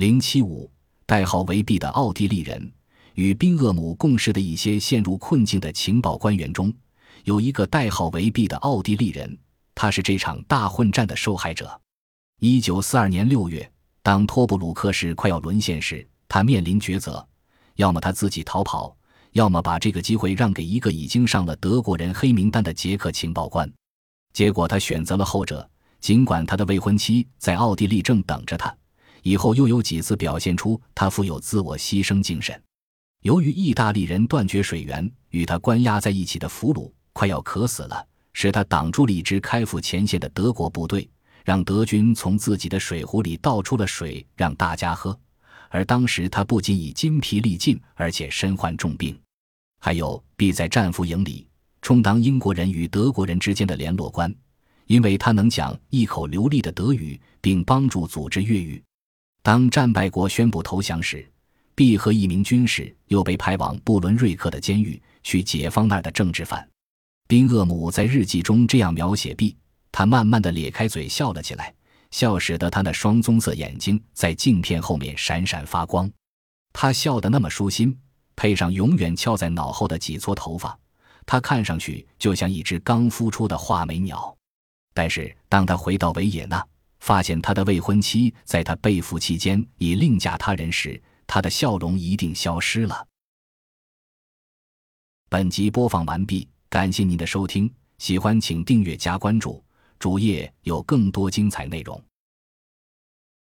075，代号为 B 的奥地利人，与宾厄姆共事的一些陷入困境的情报官员中，有一个代号为 B 的奥地利人，他是这场大混战的受害者。1942年6月，当托布鲁克市快要沦陷时，他面临抉择，要么他自己逃跑，要么把这个机会让给一个已经上了德国人黑名单的捷克情报官。结果他选择了后者，尽管他的未婚妻在奥地利正等着他，以后又有几次表现出他富有自我牺牲精神。由于意大利人断绝水源，与他关押在一起的俘虏快要渴死了，使他挡住了一支开赴前线的德国部队，让德军从自己的水壶里倒出了水让大家喝，而当时他不仅已筋疲力尽，而且身患重病。还有 B 在战俘营里充当英国人与德国人之间的联络官，因为他能讲一口流利的德语，并帮助组织越狱。当战败国宣布投降时， B 和一名军士又被派往布伦瑞克的监狱，去解放那儿的政治犯。宾厄姆在日记中这样描写 B， 他慢慢地咧开嘴笑了起来，笑使得他那双棕色眼睛在镜片后面闪闪发光。他笑得那么舒心，配上永远翘在脑后的几撮头发，他看上去就像一只刚孵出的画眉鸟。但是当他回到维也纳，发现他的未婚妻在他被俘期间已另嫁他人时，他的笑容一定消失了。本集播放完毕，感谢您的收听，喜欢请订阅加关注，主页有更多精彩内容。